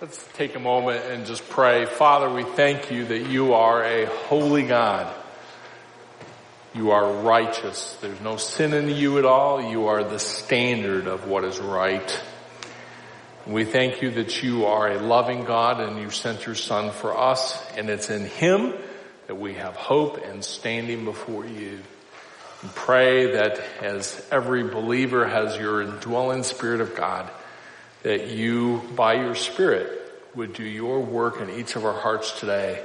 Let's take a moment and just pray. Father, we thank you that you are a holy God. You are righteous. There's no sin in you at all. You are the standard of what is right. We thank you that you are a loving God and you sent your Son for us, and it's in him that we have hope and standing before you. And pray that as every believer has your indwelling Spirit of God, that you, by your Spirit, would do your work in each of our hearts today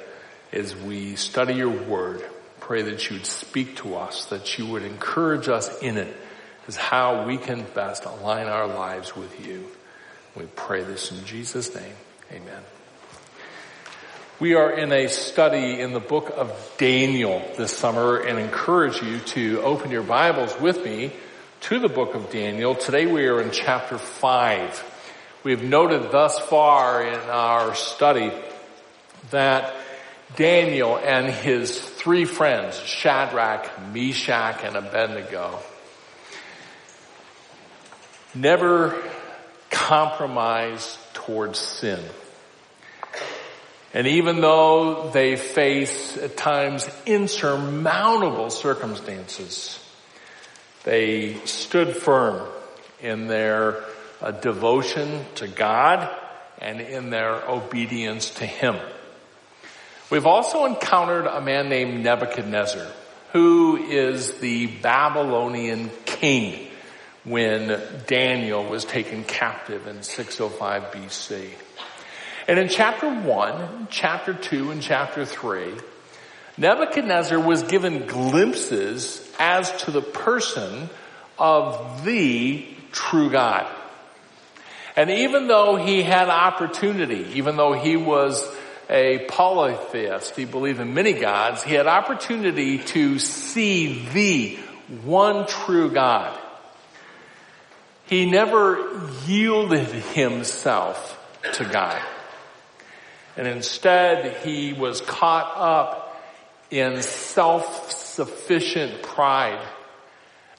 as we study your word. Pray that you would speak to us, that you would encourage us in it as how we can best align our lives with you. We pray this in Jesus' name. Amen. We are in a study in the book of Daniel this summer and encourage you to open your Bibles with me to the book of Daniel. Today we are in chapter 5. We've noted thus far in our study that Daniel and his three friends, Shadrach, Meshach, and Abednego, never compromised towards sin. And even though they face at times insurmountable circumstances, they stood firm in their devotion to God and in their obedience to him. We've also encountered a man named Nebuchadnezzar, who is the Babylonian king when Daniel was taken captive in 605 BC. And in chapter 1, chapter 2, and chapter 3, Nebuchadnezzar was given glimpses as to the person of the true God. And even though he had opportunity, even though he was a polytheist, he believed in many gods, he had opportunity to see the one true God. He never yielded himself to God. And instead, he was caught up in self-sufficient pride.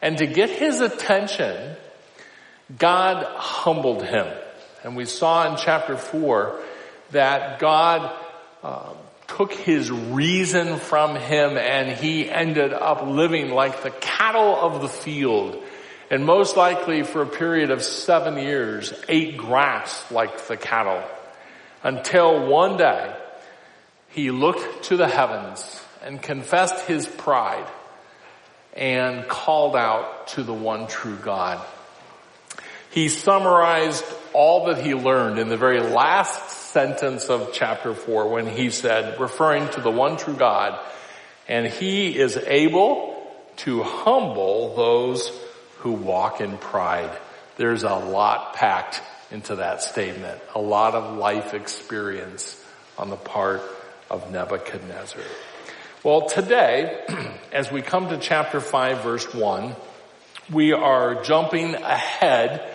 And to get his attention, God humbled him. And we saw in chapter 4 that God took his reason from him, and he ended up living like the cattle of the field, and most likely for a period of 7 years, ate grass like the cattle, until one day he looked to the heavens and confessed his pride and called out to the one true God. He summarized all that he learned in the very last sentence of chapter 4 when he said, referring to the one true God, and he is able to humble those who walk in pride. There's a lot packed into that statement, a lot of life experience on the part of Nebuchadnezzar. Well, today, as we come to chapter 5, verse 1, we are jumping ahead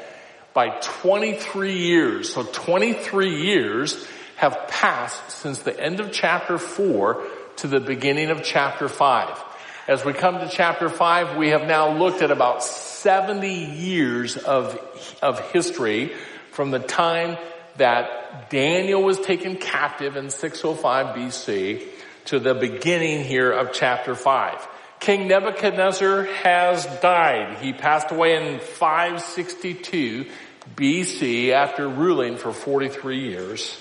by 23 years. So 23 years have passed since the end of chapter 4 to the beginning of chapter 5. As we come to chapter 5, we have now looked at about 70 years of history from the time that Daniel was taken captive in 605 BC to the beginning here of chapter 5. King Nebuchadnezzar has died. He passed away in 562 BC after ruling for 43 years.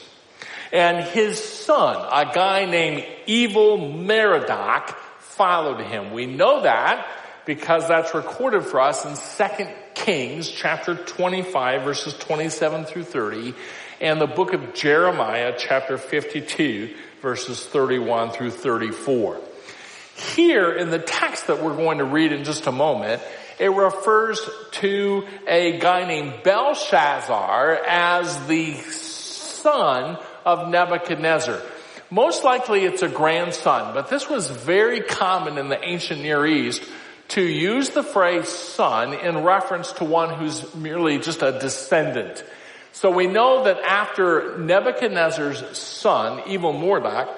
And his son, a guy named Evil Merodach, followed him. We know that because that's recorded for us in 2 Kings chapter 25 verses 27 through 30 and the book of Jeremiah chapter 52 verses 31 through 34. Here in the text that we're going to read in just a moment, it refers to a guy named Belshazzar as the son of Nebuchadnezzar. Most likely it's a grandson, but this was very common in the ancient Near East to use the phrase son in reference to one who's merely just a descendant. So we know that after Nebuchadnezzar's son, Evil Merodach,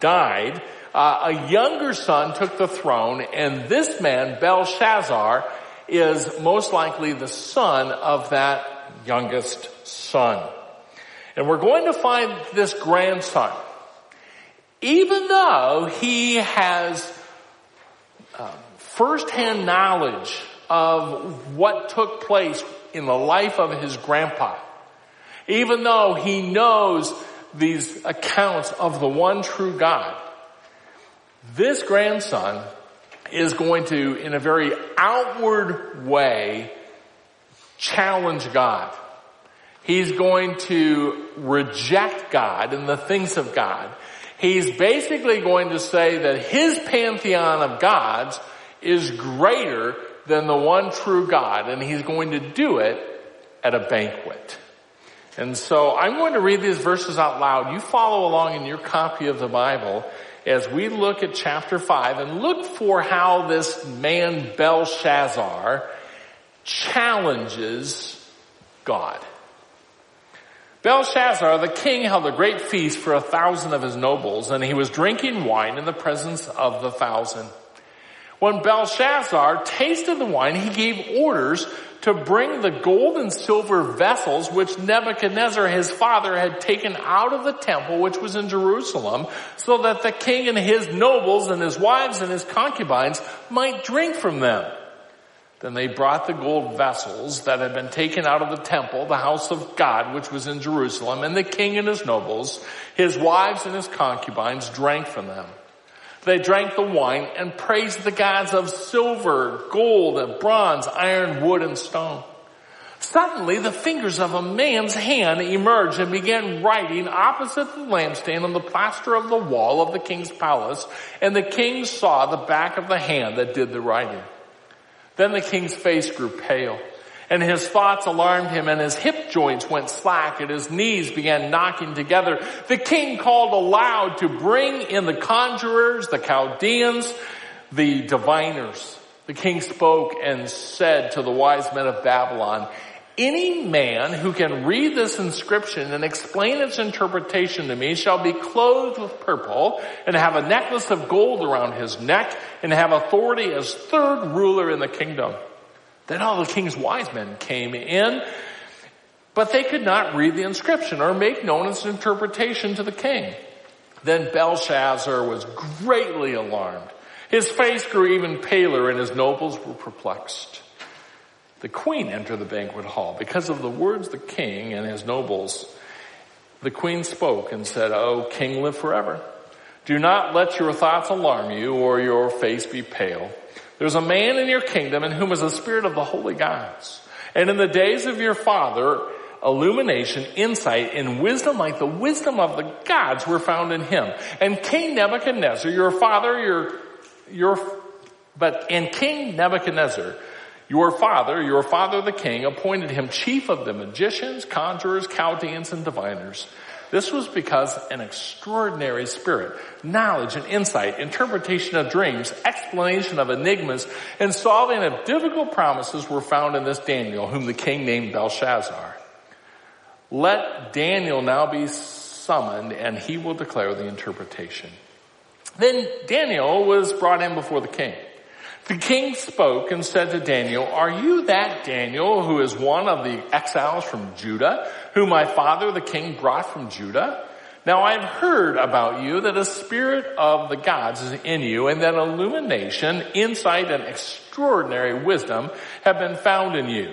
died, a younger son took the throne, and this man, Belshazzar, is most likely the son of that youngest son. And we're going to find this grandson, even though he has firsthand knowledge of what took place in the life of his grandpa, even though he knows these accounts of the one true God, this grandson is going to, in a very outward way, challenge God. He's going to reject God and the things of God. He's basically going to say that his pantheon of gods is greater than the one true God, and he's going to do it at a banquet. And so I'm going to read these verses out loud. You follow along in your copy of the Bible as we look at chapter 5 and look for how this man Belshazzar challenges God. Belshazzar, the king, held a great feast for 1,000 of his nobles, and he was drinking wine in the presence of the 1,000. When Belshazzar tasted the wine, he gave orders to bring the gold and silver vessels which Nebuchadnezzar, his father, had taken out of the temple which was in Jerusalem, so that the king and his nobles and his wives and his concubines might drink from them. Then they brought the gold vessels that had been taken out of the temple, the house of God, which was in Jerusalem, and the king and his nobles, his wives and his concubines, drank from them. They drank the wine and praised the gods of silver, gold, and bronze, iron, wood, and stone. Suddenly, the fingers of a man's hand emerged and began writing opposite the lampstand on the plaster of the wall of the king's palace, and the king saw the back of the hand that did the writing. Then the king's face grew pale, and his thoughts alarmed him, and his hip joints went slack, and his knees began knocking together. The king called aloud to bring in the conjurers, the Chaldeans, the diviners. The king spoke and said to the wise men of Babylon, "Any man who can read this inscription and explain its interpretation to me shall be clothed with purple and have a necklace of gold around his neck and have authority as third ruler in the kingdom." Then all the king's wise men came in, but they could not read the inscription or make known its interpretation to the king. Then Belshazzar was greatly alarmed. His face grew even paler, and his nobles were perplexed. The queen entered the banquet hall because of the words of the king and his nobles. The queen spoke and said, "O king, live forever. Do not let your thoughts alarm you or your face be pale. There's a man in your kingdom in whom is a spirit of the holy gods. And in the days of your father, illumination, insight, and wisdom like the wisdom of the gods were found in him. And King Nebuchadnezzar, your father, your father, the king, appointed him chief of the magicians, conjurers, Chaldeans, and diviners. This was because an extraordinary spirit, knowledge and insight, interpretation of dreams, explanation of enigmas, and solving of difficult promises were found in this Daniel, whom the king named Belshazzar. Let Daniel now be summoned, and he will declare the interpretation." Then Daniel was brought in before the king. The king spoke and said to Daniel, "Are you that Daniel who is one of the exiles from Judah, whom my father the king brought from Judah? Now I have heard about you that a spirit of the gods is in you, and that illumination, insight, and extraordinary wisdom have been found in you.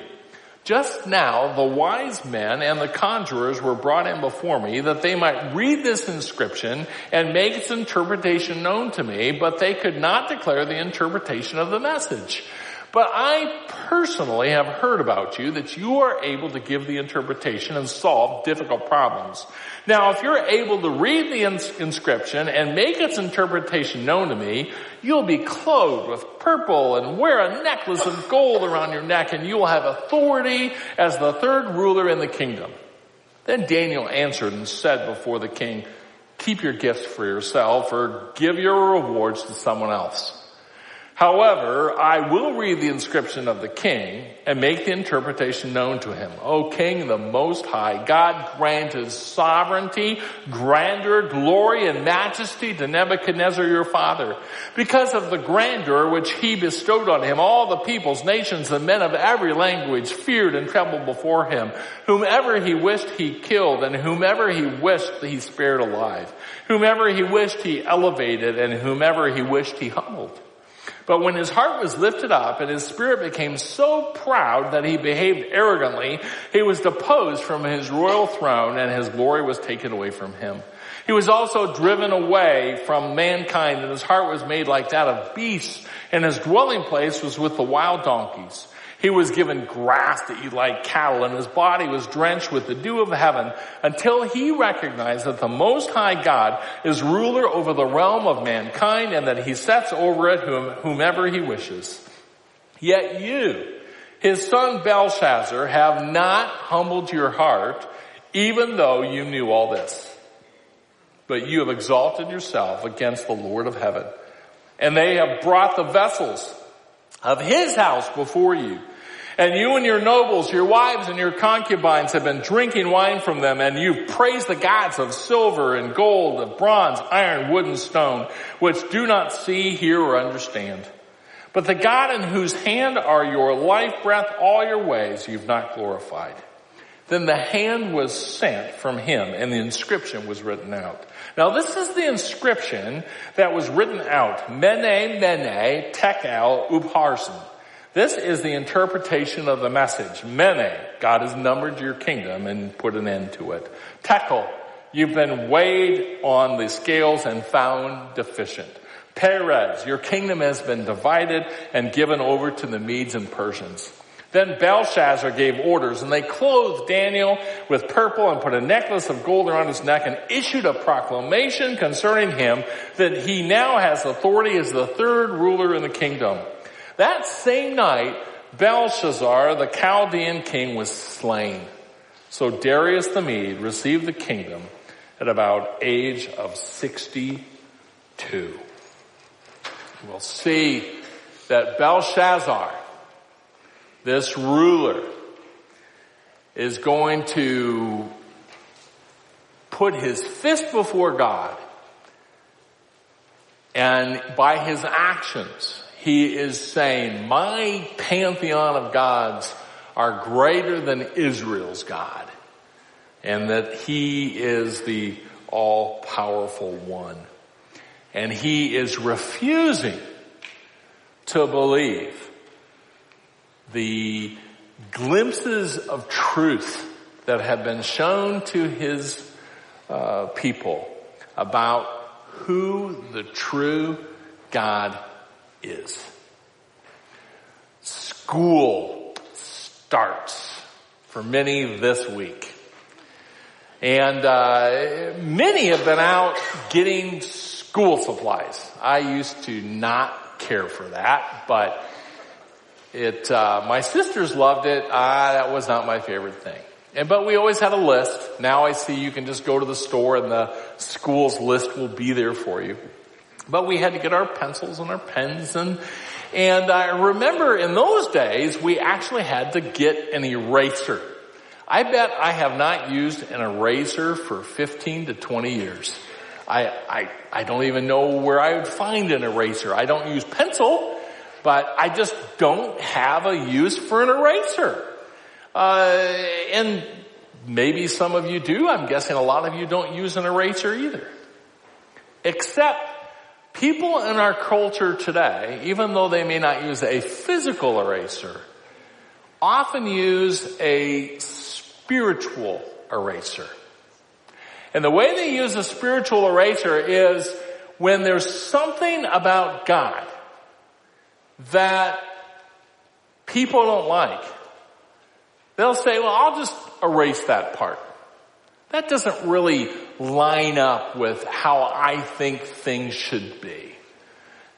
Just now the wise men and the conjurers were brought in before me that they might read this inscription and make its interpretation known to me, but they could not declare the interpretation of the message. But I personally have heard about you that you are able to give the interpretation and solve difficult problems. Now, if you're able to read the inscription and make its interpretation known to me, you'll be clothed with purple and wear a necklace of gold around your neck, and you will have authority as the third ruler in the kingdom." Then Daniel answered and said before the king, "Keep your gifts for yourself, or give your rewards to someone else." However, I will read the inscription of the king and make the interpretation known to him. O King, the Most High, God grant his sovereignty, grandeur, glory, and majesty to Nebuchadnezzar your father. Because of the grandeur which he bestowed on him, all the peoples, nations, and men of every language feared and trembled before him. Whomever he wished he killed, and whomever he wished he spared alive. Whomever he wished he elevated, and whomever he wished he humbled. But when his heart was lifted up and his spirit became so proud that he behaved arrogantly, he was deposed from his royal throne and his glory was taken away from him. He was also driven away from mankind and his heart was made like that of beasts and his dwelling place was with the wild donkeys. He was given grass to eat like cattle, and his body was drenched with the dew of heaven until he recognized that the Most High God is ruler over the realm of mankind and that he sets over it whomever he wishes. Yet you, his son Belshazzar, have not humbled your heart, even though you knew all this. But you have exalted yourself against the Lord of heaven, and they have brought the vessels of his house before you. And you and your nobles, your wives and your concubines have been drinking wine from them, and you've praised the gods of silver and gold, of bronze, iron, wood, and stone, which do not see, hear, or understand. But the God in whose hand are your life breath, all your ways, you've not glorified. Then the hand was sent from him, and the inscription was written out. Now this is the inscription that was written out. Mene, Mene, Tekel, Upharsin. This is the interpretation of the message. Mene, God has numbered your kingdom and put an end to it. Tekel, you've been weighed on the scales and found deficient. Peres, your kingdom has been divided and given over to the Medes and Persians. Then Belshazzar gave orders, and they clothed Daniel with purple and put a necklace of gold around his neck and issued a proclamation concerning him that he now has authority as the third ruler in the kingdom. That same night, Belshazzar, the Chaldean king, was slain. So Darius the Mede received the kingdom at about age of 62. We'll see that Belshazzar, this ruler, is going to put his fist before God, and by his actions, he is saying, my pantheon of gods are greater than Israel's God, and that he is the all-powerful one. And he is refusing to believe the glimpses of truth that have been shown to his people about who the true God is. School starts for many this week. And many have been out getting school supplies. I used to not care for that, but my sisters loved it. That was not my favorite thing. But we always had a list. Now I see you can just go to the store and the school's list will be there for you. But we had to get our pencils and our pens, and I remember in those days we actually had to get an eraser. I bet I have not used an eraser for 15 to 20 years. I don't even know where I would find an eraser. I don't use pencil, but I just don't have a use for an eraser. And maybe some of you do. I'm guessing a lot of you don't use an eraser either. Except people in our culture today, even though they may not use a physical eraser, often use a spiritual eraser. And the way they use a spiritual eraser is when there's something about God that people don't like, they'll say, well, I'll just erase that part. That doesn't really line up with how I think things should be.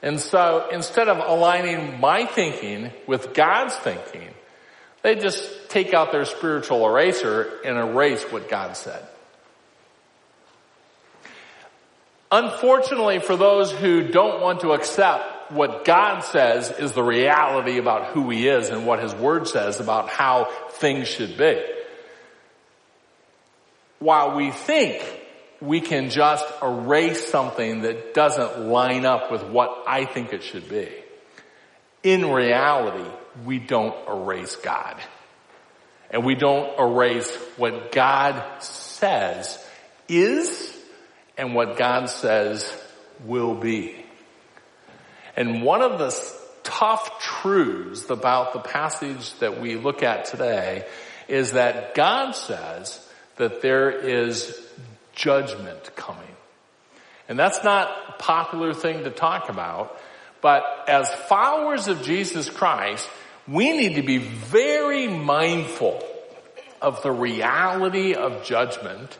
And so instead of aligning my thinking with God's thinking, they just take out their spiritual eraser and erase what God said. Unfortunately, for those who don't want to accept what God says is the reality about who he is and what his word says about how things should be. While we think we can just erase something that doesn't line up with what I think it should be, in reality, we don't erase God. And we don't erase what God says is and what God says will be. And one of the tough truths about the passage that we look at today is that God says that there is judgment coming. And that's not a popular thing to talk about, but as followers of Jesus Christ, we need to be very mindful of the reality of judgment,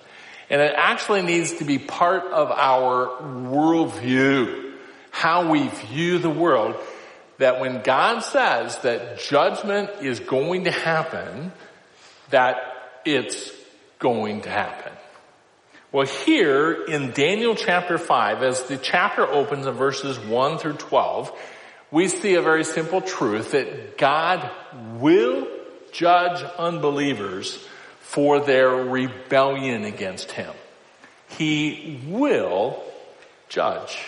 and it actually needs to be part of our worldview, how we view the world, that when God says that judgment is going to happen, that it's going to happen. Well, here in Daniel chapter 5, as the chapter opens in verses 1 through 12, we see a very simple truth that God will judge unbelievers for their rebellion against him. He will judge.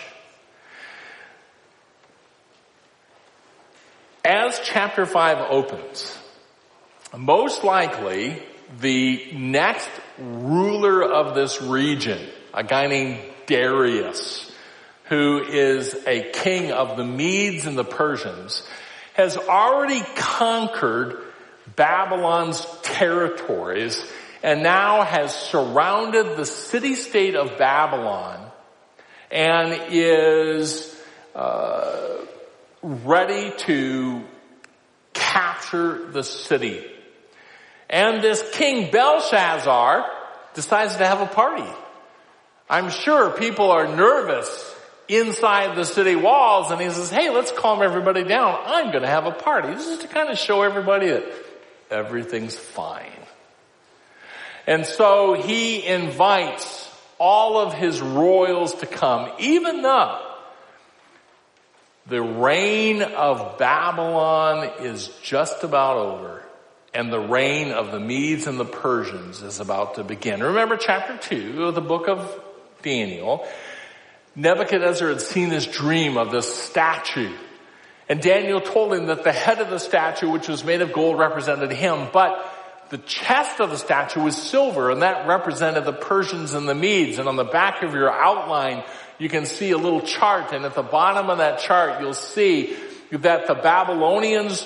As chapter 5 opens, most likely the next ruler of this region, a guy named Darius, who is a king of the Medes and the Persians, has already conquered Babylon's territories and now has surrounded the city-state of Babylon and is ready to capture the city. And this king Belshazzar decides to have a party. I'm sure people are nervous inside the city walls, and he says, hey, let's calm everybody down. I'm going to have a party. This is to kind of show everybody that everything's fine. And so he invites all of his royals to come, even though the reign of Babylon is just about over, and the reign of the Medes and the Persians is about to begin. Remember chapter 2 of the book of Daniel. Nebuchadnezzar had seen this dream of this statue. And Daniel told him that the head of the statue, which was made of gold, represented him. But the chest of the statue was silver, and that represented the Persians and the Medes. And on the back of your outline, you can see a little chart. And at the bottom of that chart, you'll see that the Babylonians'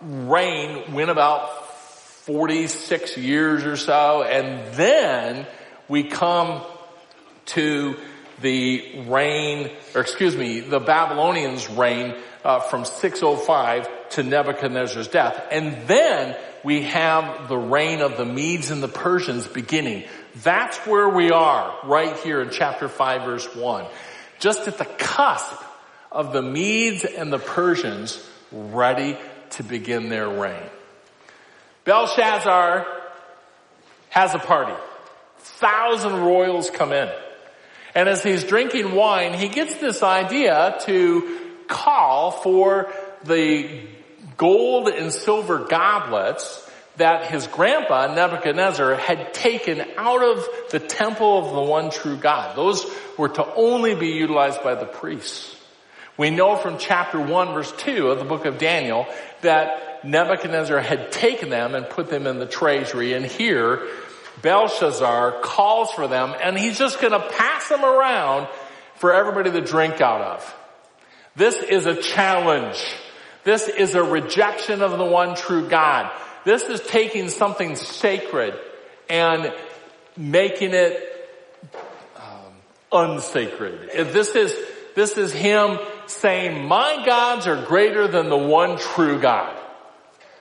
reign went about 46 years or so. And then we come to the Babylonians' reign from 605 to Nebuchadnezzar's death. And then we have the reign of the Medes and the Persians beginning. That's where we are right here in chapter 5, verse 1. Just at the cusp of the Medes and the Persians ready to begin their reign. Belshazzar has a party. 1,000 royals come in. And as he's drinking wine, he gets this idea to call for the gold and silver goblets that his grandpa, Nebuchadnezzar, had taken out of the temple of the one true God. Those were to only be utilized by the priests. We know from chapter 1, verse 2 of the book of Daniel that Nebuchadnezzar had taken them and put them in the treasury. And here, Belshazzar calls for them, and he's just going to pass them around for everybody to drink out of. This is a challenge. This is a rejection of the one true God. This is taking something sacred and making it unsacred. This is him saying, my gods are greater than the one true God.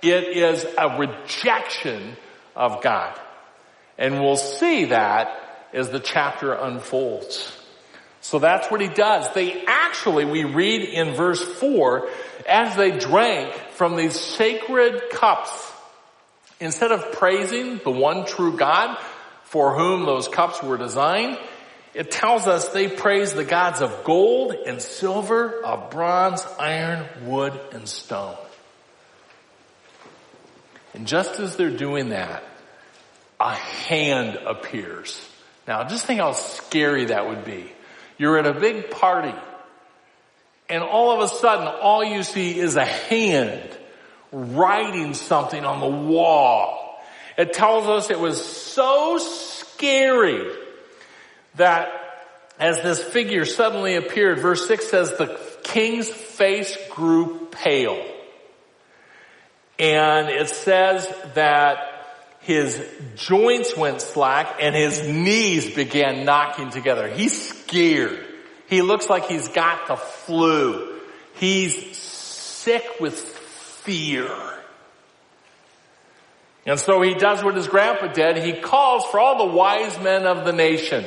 It is a rejection of God. And we'll see that as the chapter unfolds. So that's what he does. We read in verse 4, as they drank from these sacred cups, instead of praising the one true God for whom those cups were designed, It tells us they praised the gods of gold and silver, of bronze, iron, wood, and stone. And just as they're doing that, a hand appears. Now, just think how scary that would be. You're at a big party, and all of a sudden, all you see is a hand writing something on the wall. It tells us it was so scary that as this figure suddenly appeared, verse 6 says, the king's face grew pale. And it says that his joints went slack and his knees began knocking together. He's scared. He looks like he's got the flu. He's sick with fear. And so he does what his grandpa did. He calls for all the wise men of the nation,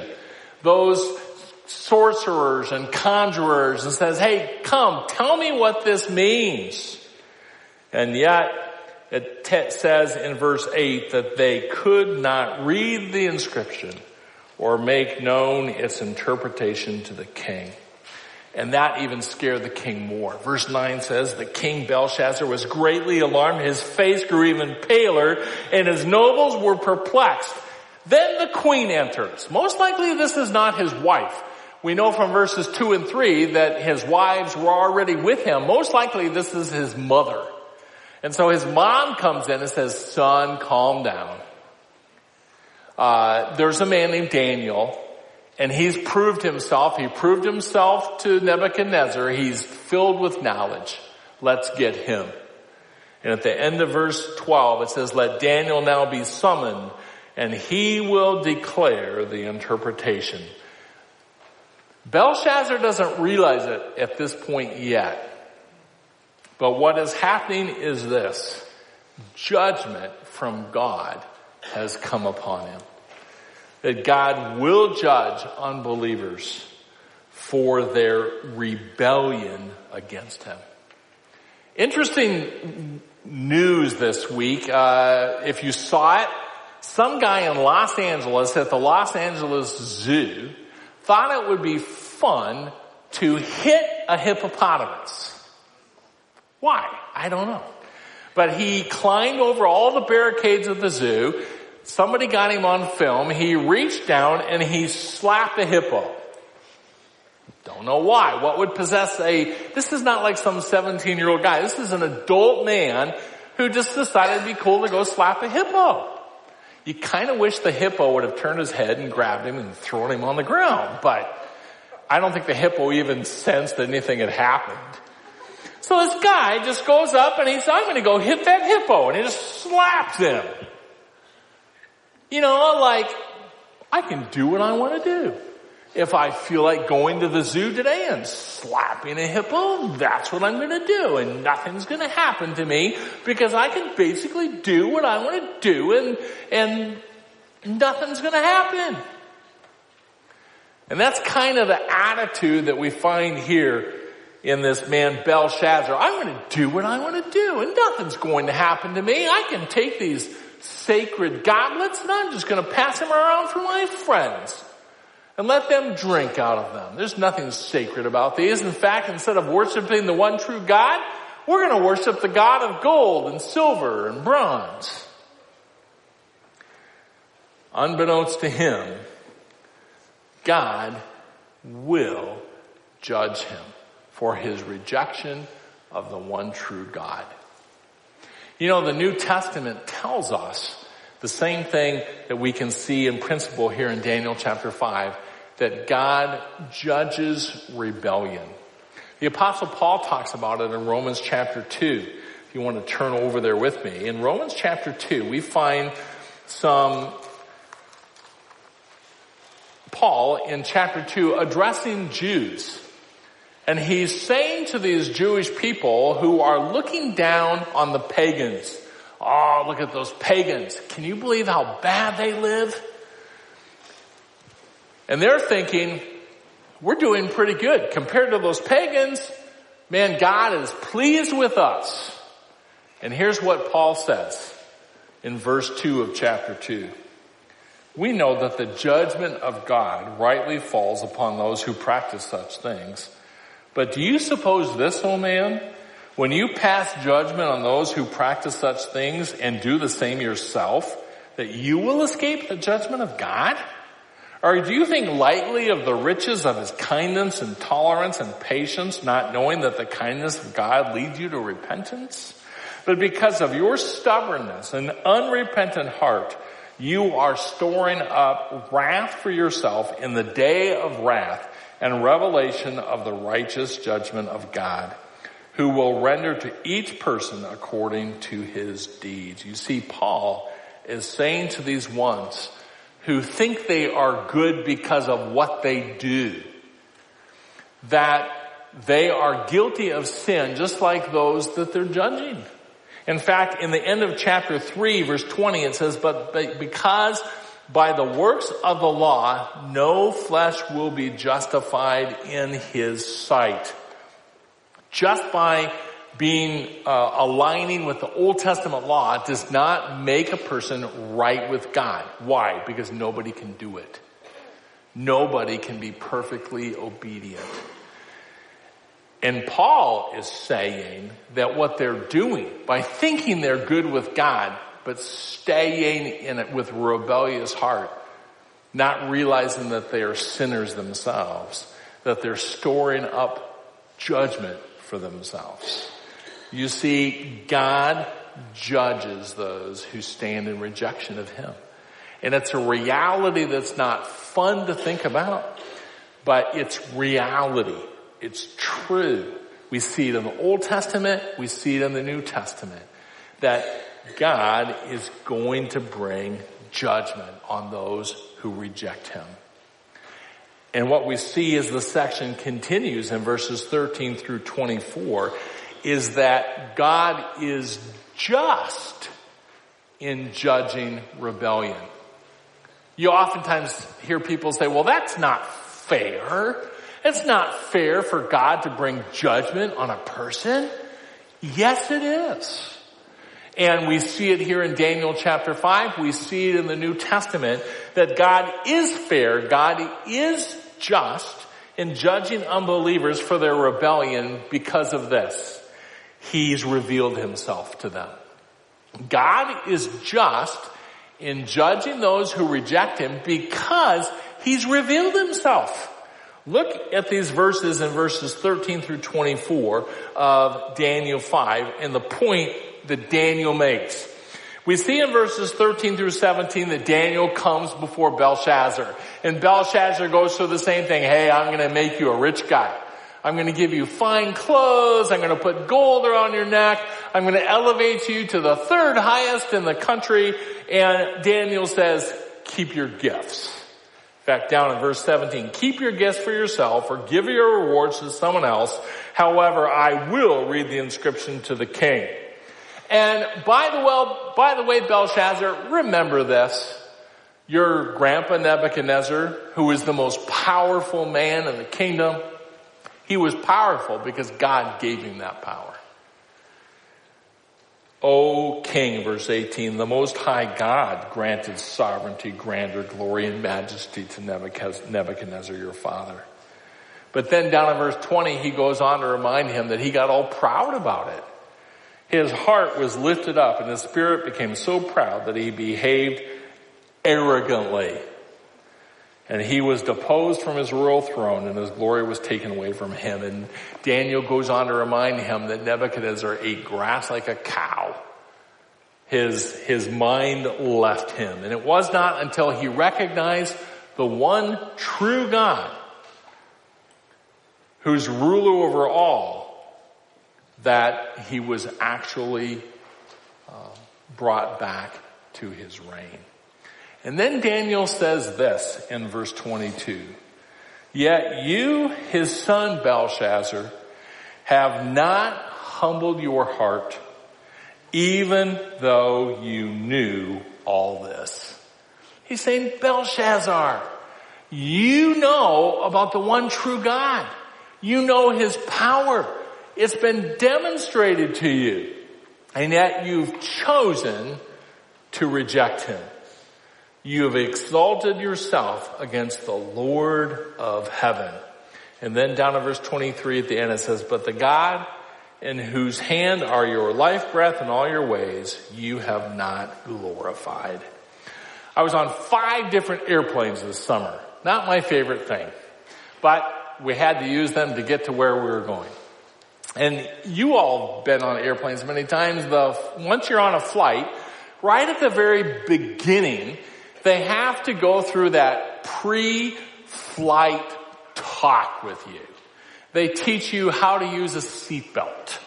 those sorcerers and conjurers, and says, hey, come, tell me what this means. And yet, it says in verse 8 that they could not read the inscription or make known its interpretation to the king. And that even scared the king more. Verse 9 says, the king Belshazzar was greatly alarmed. His face grew even paler, and his nobles were perplexed. Then the queen enters. Most likely this is not his wife. We know from verses 2 and 3 that his wives were already with him. Most likely this is his mother. And so his mom comes in and says, son, calm down. There's a man named Daniel, and he's proved himself. He proved himself to Nebuchadnezzar. He's filled with knowledge. Let's get him. And at the end of verse 12, it says, let Daniel now be summoned, and he will declare the interpretation. Belshazzar doesn't realize it at this point yet. But what is happening is this. Judgment from God has come upon him. That God will judge unbelievers for their rebellion against him. Interesting news this week. If you saw it, some guy in Los Angeles at the Los Angeles Zoo thought it would be fun to hit a hippopotamus. Why? I don't know. But he climbed over all the barricades of the zoo. Somebody got him on film. He reached down and he slapped a hippo. Don't know why. What would possess this is not like some 17-year-old guy. This is an adult man who just decided it'd be cool to go slap a hippo. You kind of wish the hippo would have turned his head and grabbed him and thrown him on the ground. But I don't think the hippo even sensed anything had happened. So this guy just goes up and he says, I'm going to go hit that hippo. And he just slaps him. You know, like, I can do what I want to do. If I feel like going to the zoo today and slapping a hippo, that's what I'm going to do. And nothing's going to happen to me because I can basically do what I want to do and nothing's going to happen. And that's kind of the attitude that we find here in this man Belshazzar. I'm going to do what I want to do, and nothing's going to happen to me. I can take these sacred goblets, and I'm just going to pass them around for my friends and let them drink out of them. There's nothing sacred about these. In fact, instead of worshiping the one true God, we're going to worship the God of gold and silver and bronze. Unbeknownst to him, God will judge him for his rejection of the one true God. You know, the New Testament tells us the same thing that we can see in principle here in Daniel chapter 5, that God judges rebellion. The Apostle Paul talks about it in Romans chapter 2, if you want to turn over there with me. In Romans chapter 2, we find Paul in chapter 2 addressing Jews. And he's saying to these Jewish people who are looking down on the pagans, oh, look at those pagans. Can you believe how bad they live? And they're thinking, we're doing pretty good. Compared to those pagans, man, God is pleased with us. And here's what Paul says in verse 2 of chapter 2. We know that the judgment of God rightly falls upon those who practice such things. But do you suppose this, O man, when you pass judgment on those who practice such things and do the same yourself, that you will escape the judgment of God? Or do you think lightly of the riches of his kindness and tolerance and patience, not knowing that the kindness of God leads you to repentance? But because of your stubbornness and unrepentant heart, you are storing up wrath for yourself in the day of wrath and revelation of the righteous judgment of God, who will render to each person according to his deeds. You see, Paul is saying to these ones who think they are good because of what they do, that they are guilty of sin just like those that they're judging. In fact, in the end of chapter 3, verse 20, it says, But because by the works of the law, no flesh will be justified in his sight. Just by aligning with the Old Testament law does not make a person right with God. Why? Because nobody can do it. Nobody can be perfectly obedient. And Paul is saying that what they're doing, by thinking they're good with God, but staying in it with a rebellious heart, not realizing that they are sinners themselves, that they're storing up judgment for themselves. You see, God judges those who stand in rejection of him. And it's a reality that's not fun to think about, but it's reality. It's true. We see it in the Old Testament. We see it in the New Testament. That God is going to bring judgment on those who reject him. And what we see as the section continues in verses 13 through 24 is that God is just in judging rebellion. You oftentimes hear people say, well, that's not fair. It's not fair for God to bring judgment on a person. Yes, it is. And we see it here in Daniel chapter 5. We see it in the New Testament that God is fair. God is just in judging unbelievers for their rebellion because of this. He's revealed himself to them. God is just in judging those who reject him because he's revealed himself. Look at these verses in verses 13 through 24 of Daniel 5 and the point that Daniel makes. We see in verses 13 through 17 that Daniel comes before Belshazzar. And Belshazzar goes through the same thing. Hey, I'm going to make you a rich guy. I'm going to give you fine clothes. I'm going to put gold around your neck. I'm going to elevate you to the third highest in the country. And Daniel says, keep your gifts. In fact, down in verse 17, keep your gifts for yourself or give your rewards to someone else. However, I will read the inscription to the king. And by the way, Belshazzar, remember this. Your grandpa Nebuchadnezzar, who is the most powerful man in the kingdom, he was powerful because God gave him that power. O King, verse 18, the Most High God granted sovereignty, grandeur, glory, and majesty to Nebuchadnezzar, your father. But then down in verse 20, he goes on to remind him that he got all proud about it. His heart was lifted up, and his spirit became so proud that he behaved arrogantly. And he was deposed from his royal throne, and his glory was taken away from him. And Daniel goes on to remind him that Nebuchadnezzar ate grass like a cow. His mind left him. And it was not until he recognized the one true God, who's ruler over all, that he was actually brought back to his reign. And then Daniel says this in verse 22. Yet you, his son Belshazzar, have not humbled your heart, even though you knew all this. He's saying, Belshazzar, you know about the one true God. You know his power. It's been demonstrated to you. And yet you've chosen to reject him. You have exalted yourself against the Lord of heaven. And then down to verse 23 at the end it says, but the God in whose hand are your life, breath, and all your ways, you have not glorified. I was on 5 different airplanes this summer. Not my favorite thing, but we had to use them to get to where we were going. And you all have been on airplanes many times. Once you're on a flight, right at the very beginning, they have to go through that pre-flight talk with you. They teach you how to use a seatbelt.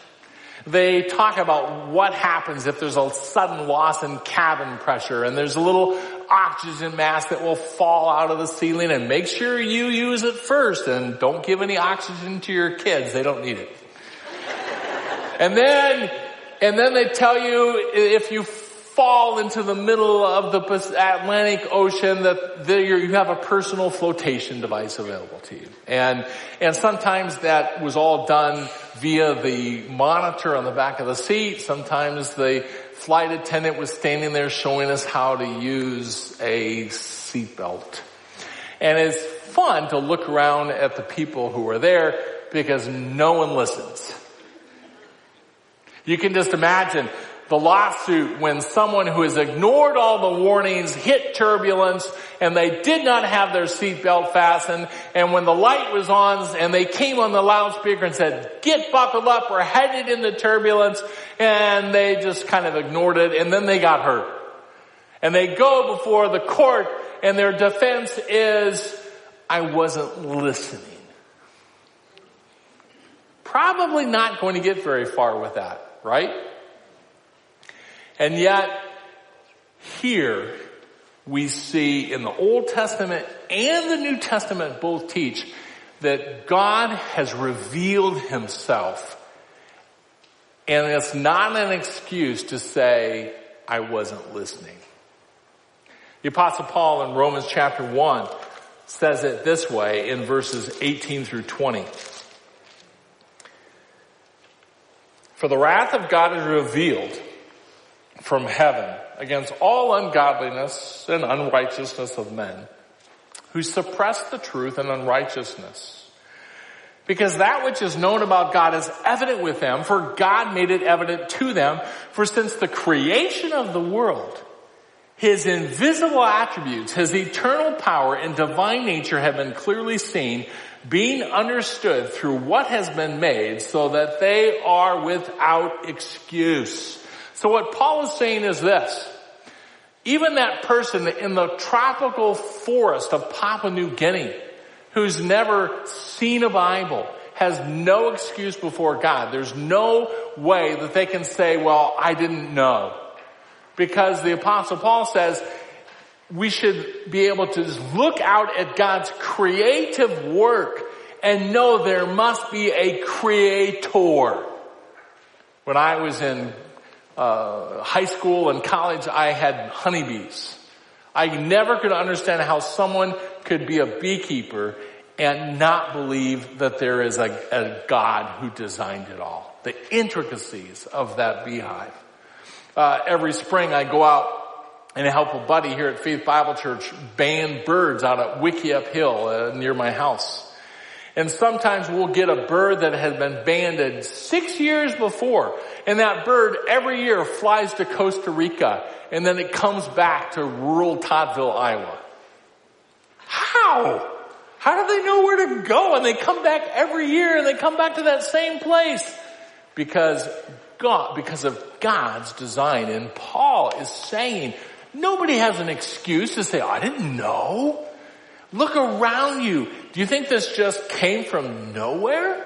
They talk about what happens if there's a sudden loss in cabin pressure and there's a little oxygen mask that will fall out of the ceiling, and make sure you use it first and don't give any oxygen to your kids. They don't need it. And then they tell you if you fall into the middle of the Atlantic Ocean that you have a personal flotation device available to you. And sometimes that was all done via the monitor on the back of the seat. Sometimes the flight attendant was standing there showing us how to use a seatbelt. And it's fun to look around at the people who are there because no one listens. You can just imagine the lawsuit when someone who has ignored all the warnings hit turbulence and they did not have their seatbelt fastened, and when the light was on and they came on the loudspeaker and said, get buckled up, we're headed into turbulence, and they just kind of ignored it, and then they got hurt. And they go before the court and their defense is, I wasn't listening. Probably not going to get very far with that, right? And yet, here we see in the Old Testament and the New Testament both teach that God has revealed himself. And it's not an excuse to say, I wasn't listening. The Apostle Paul in Romans chapter 1 says it this way in verses 18 through 20. For the wrath of God is revealed from heaven against all ungodliness and unrighteousness of men who suppress the truth in unrighteousness. Because that which is known about God is evident with them, for God made it evident to them. For since the creation of the world, his invisible attributes, his eternal power and divine nature have been clearly seen, being understood through what has been made, so that they are without excuse. So what Paul is saying is this. Even that person in the tropical forest of Papua New Guinea who's never seen a Bible has no excuse before God. There's no way that they can say, well, I didn't know. Because the Apostle Paul says, we should be able to just look out at God's creative work and know there must be a creator. When I was in high school and college, I had honeybees. I never could understand how someone could be a beekeeper and not believe that there is a God who designed it all. The intricacies of that beehive. Every spring I go out and I help a buddy here at Faith Bible Church ban birds out at Wickiup Hill near my house. And sometimes we'll get a bird that has been banded 6 years before. And that bird every year flies to Costa Rica and then it comes back to rural Toddville, Iowa. How? How do they know where to go? And they come back every year and they come back to that same place. Because of God's design. And Paul is saying, nobody has an excuse to say, I didn't know. Look around you. Do you think this just came from nowhere?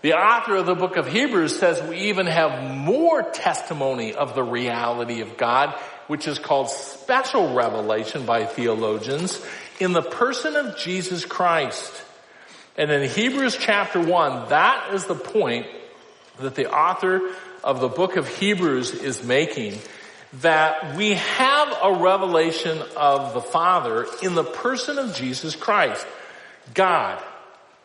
The author of the book of Hebrews says we even have more testimony of the reality of God, which is called special revelation by theologians, in the person of Jesus Christ. And in Hebrews chapter 1, that is the point that the author of the book of Hebrews is making, that we have a revelation of the Father in the person of Jesus Christ. God,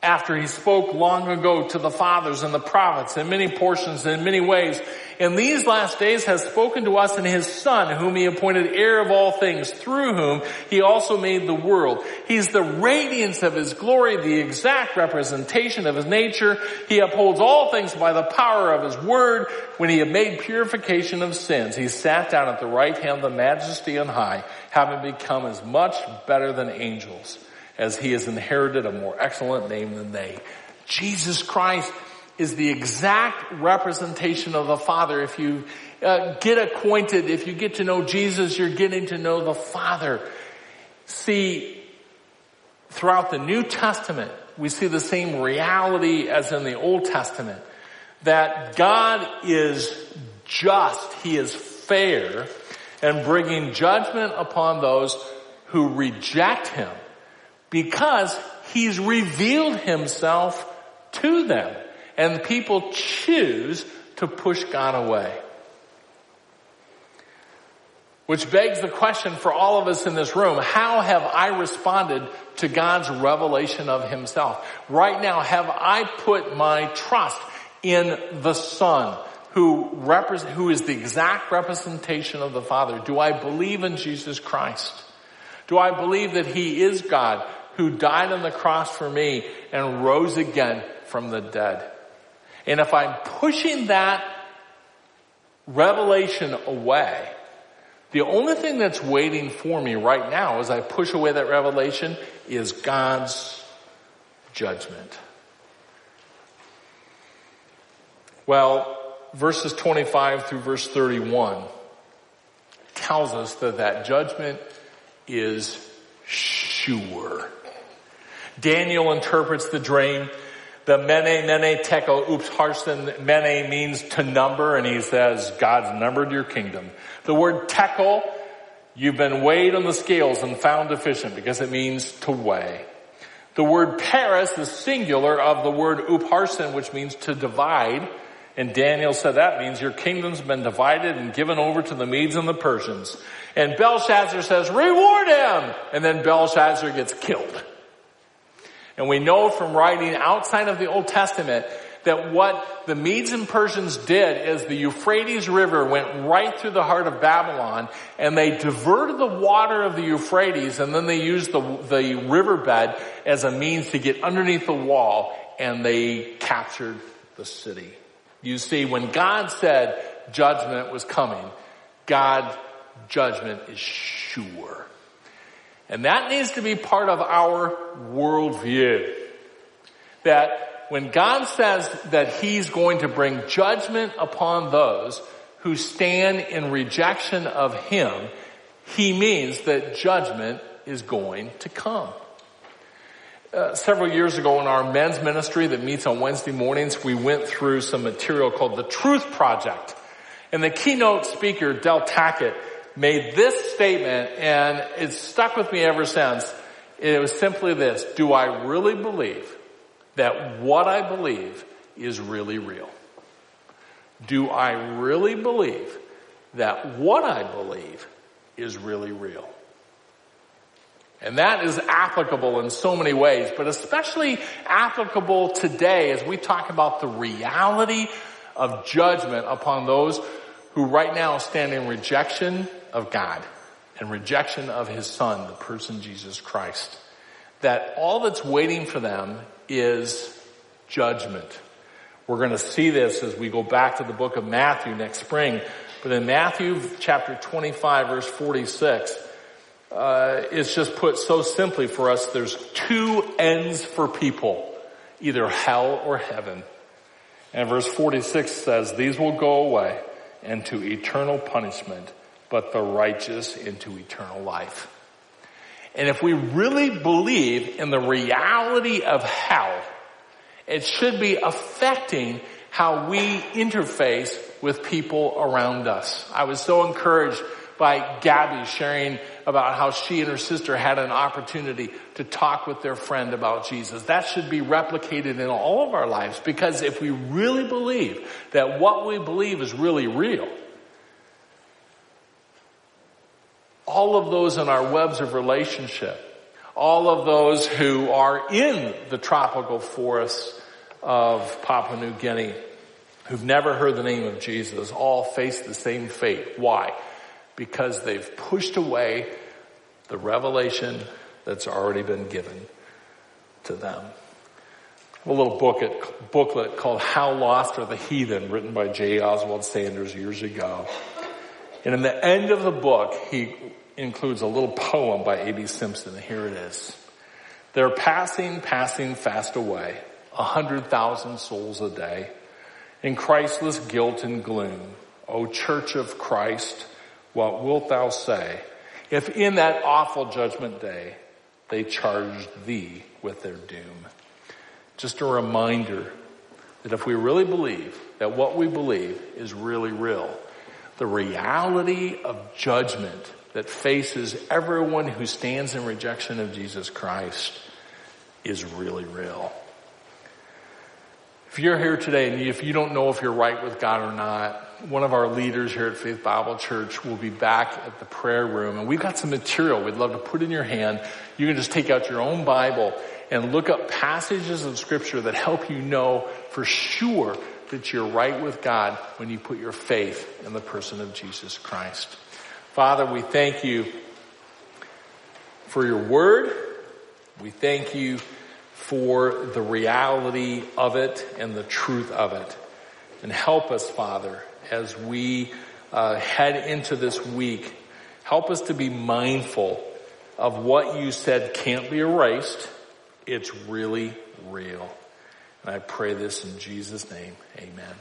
after he spoke long ago to the fathers and the prophets in many portions and in many ways, in these last days has spoken to us in his Son, whom he appointed heir of all things, through whom he also made the world. He's the radiance of his glory, the exact representation of his nature. He upholds all things by the power of his word. When he had made purification of sins, he sat down at the right hand of the majesty on high, having become as much better than angels, as he has inherited a more excellent name than they. Jesus Christ is the exact representation of the Father. If you get acquainted, if you get to know Jesus, you're getting to know the Father. See, throughout the New Testament, we see the same reality as in the Old Testament, that God is just, he is fair, and bringing judgment upon those who reject him, because he's revealed himself to them. And people choose to push God away. Which begs the question for all of us in this room, how have I responded to God's revelation of himself? Right now, have I put my trust in the Son, who is the exact representation of the Father? Do I believe in Jesus Christ? Do I believe that he is God, who died on the cross for me and rose again from the dead? And if I'm pushing that revelation away, the only thing that's waiting for me right now as I push away that revelation is God's judgment. Well, verses 25 through verse 31 tells us that judgment is sure. Daniel interprets the dream. The Mene, Mene, Tekel, Upharsin. Mene means to number, and he says, God's numbered your kingdom. The word Tekel, you've been weighed on the scales and found deficient, because it means to weigh. The word Peres is singular of the word Upharsin, which means to divide. And Daniel said that means your kingdom's been divided and given over to the Medes and the Persians. And Belshazzar says, reward him! And then Belshazzar gets killed. And we know from writing outside of the Old Testament that what the Medes and Persians did is the Euphrates River went right through the heart of Babylon, and they diverted the water of the Euphrates, and then they used the riverbed as a means to get underneath the wall, and they captured the city. You see, when God said judgment was coming, God's judgment is sure. And that needs to be part of our worldview. That when God says that he's going to bring judgment upon those who stand in rejection of him, he means that judgment is going to come. Several years ago in our men's ministry that meets on Wednesday mornings, we went through some material called The Truth Project. And the keynote speaker, Del Tackett, made this statement, and it's stuck with me ever since. It was simply this: do I really believe that what I believe is really real? Do I really believe that what I believe is really real? And that is applicable in so many ways, but especially applicable today as we talk about the reality of judgment upon those who right now stand in rejection of God and rejection of his Son, the person Jesus Christ. That all that's waiting for them is judgment. We're going to see this as we go back to the book of Matthew next spring. But in Matthew chapter 25, verse 46... it's just put so simply for us, there's two ends for people, either hell or heaven. And verse 46 says, these will go away into eternal punishment, but the righteous into eternal life. And if we really believe in the reality of hell, it should be affecting how we interface with people around us. I was so encouraged by Gabby sharing about how she and her sister had an opportunity to talk with their friend about Jesus. That should be replicated in all of our lives, because if we really believe that what we believe is really real, all of those in our webs of relationship, all of those who are in the tropical forests of Papua New Guinea, who've never heard the name of Jesus, all face the same fate. Why? Because they've pushed away the revelation that's already been given to them. A little booklet called How Lost Are the Heathen, written by J. Oswald Sanders years ago. And in the end of the book, he includes a little poem by A.B. Simpson. Here it is. They're passing fast away, 100,000 souls a day, in Christless guilt and gloom. O Church of Christ, what wilt thou say, if in that awful judgment day they charged thee with their doom? Just a reminder that if we really believe that what we believe is really real, the reality of judgment that faces everyone who stands in rejection of Jesus Christ is really real. If you're here today and if you don't know if you're right with God or not, one of our leaders here at Faith Bible Church will be back at the prayer room, and we've got some material we'd love to put in your hand. You can just take out your own Bible and look up passages of Scripture that help you know for sure that you're right with God when you put your faith in the person of Jesus Christ. Father, we thank you for your word. We thank you for the reality of it and the truth of it. And help us, Father, as we head into this week, help us to be mindful of what you said can't be erased. It's really real. And I pray this in Jesus' name. Amen.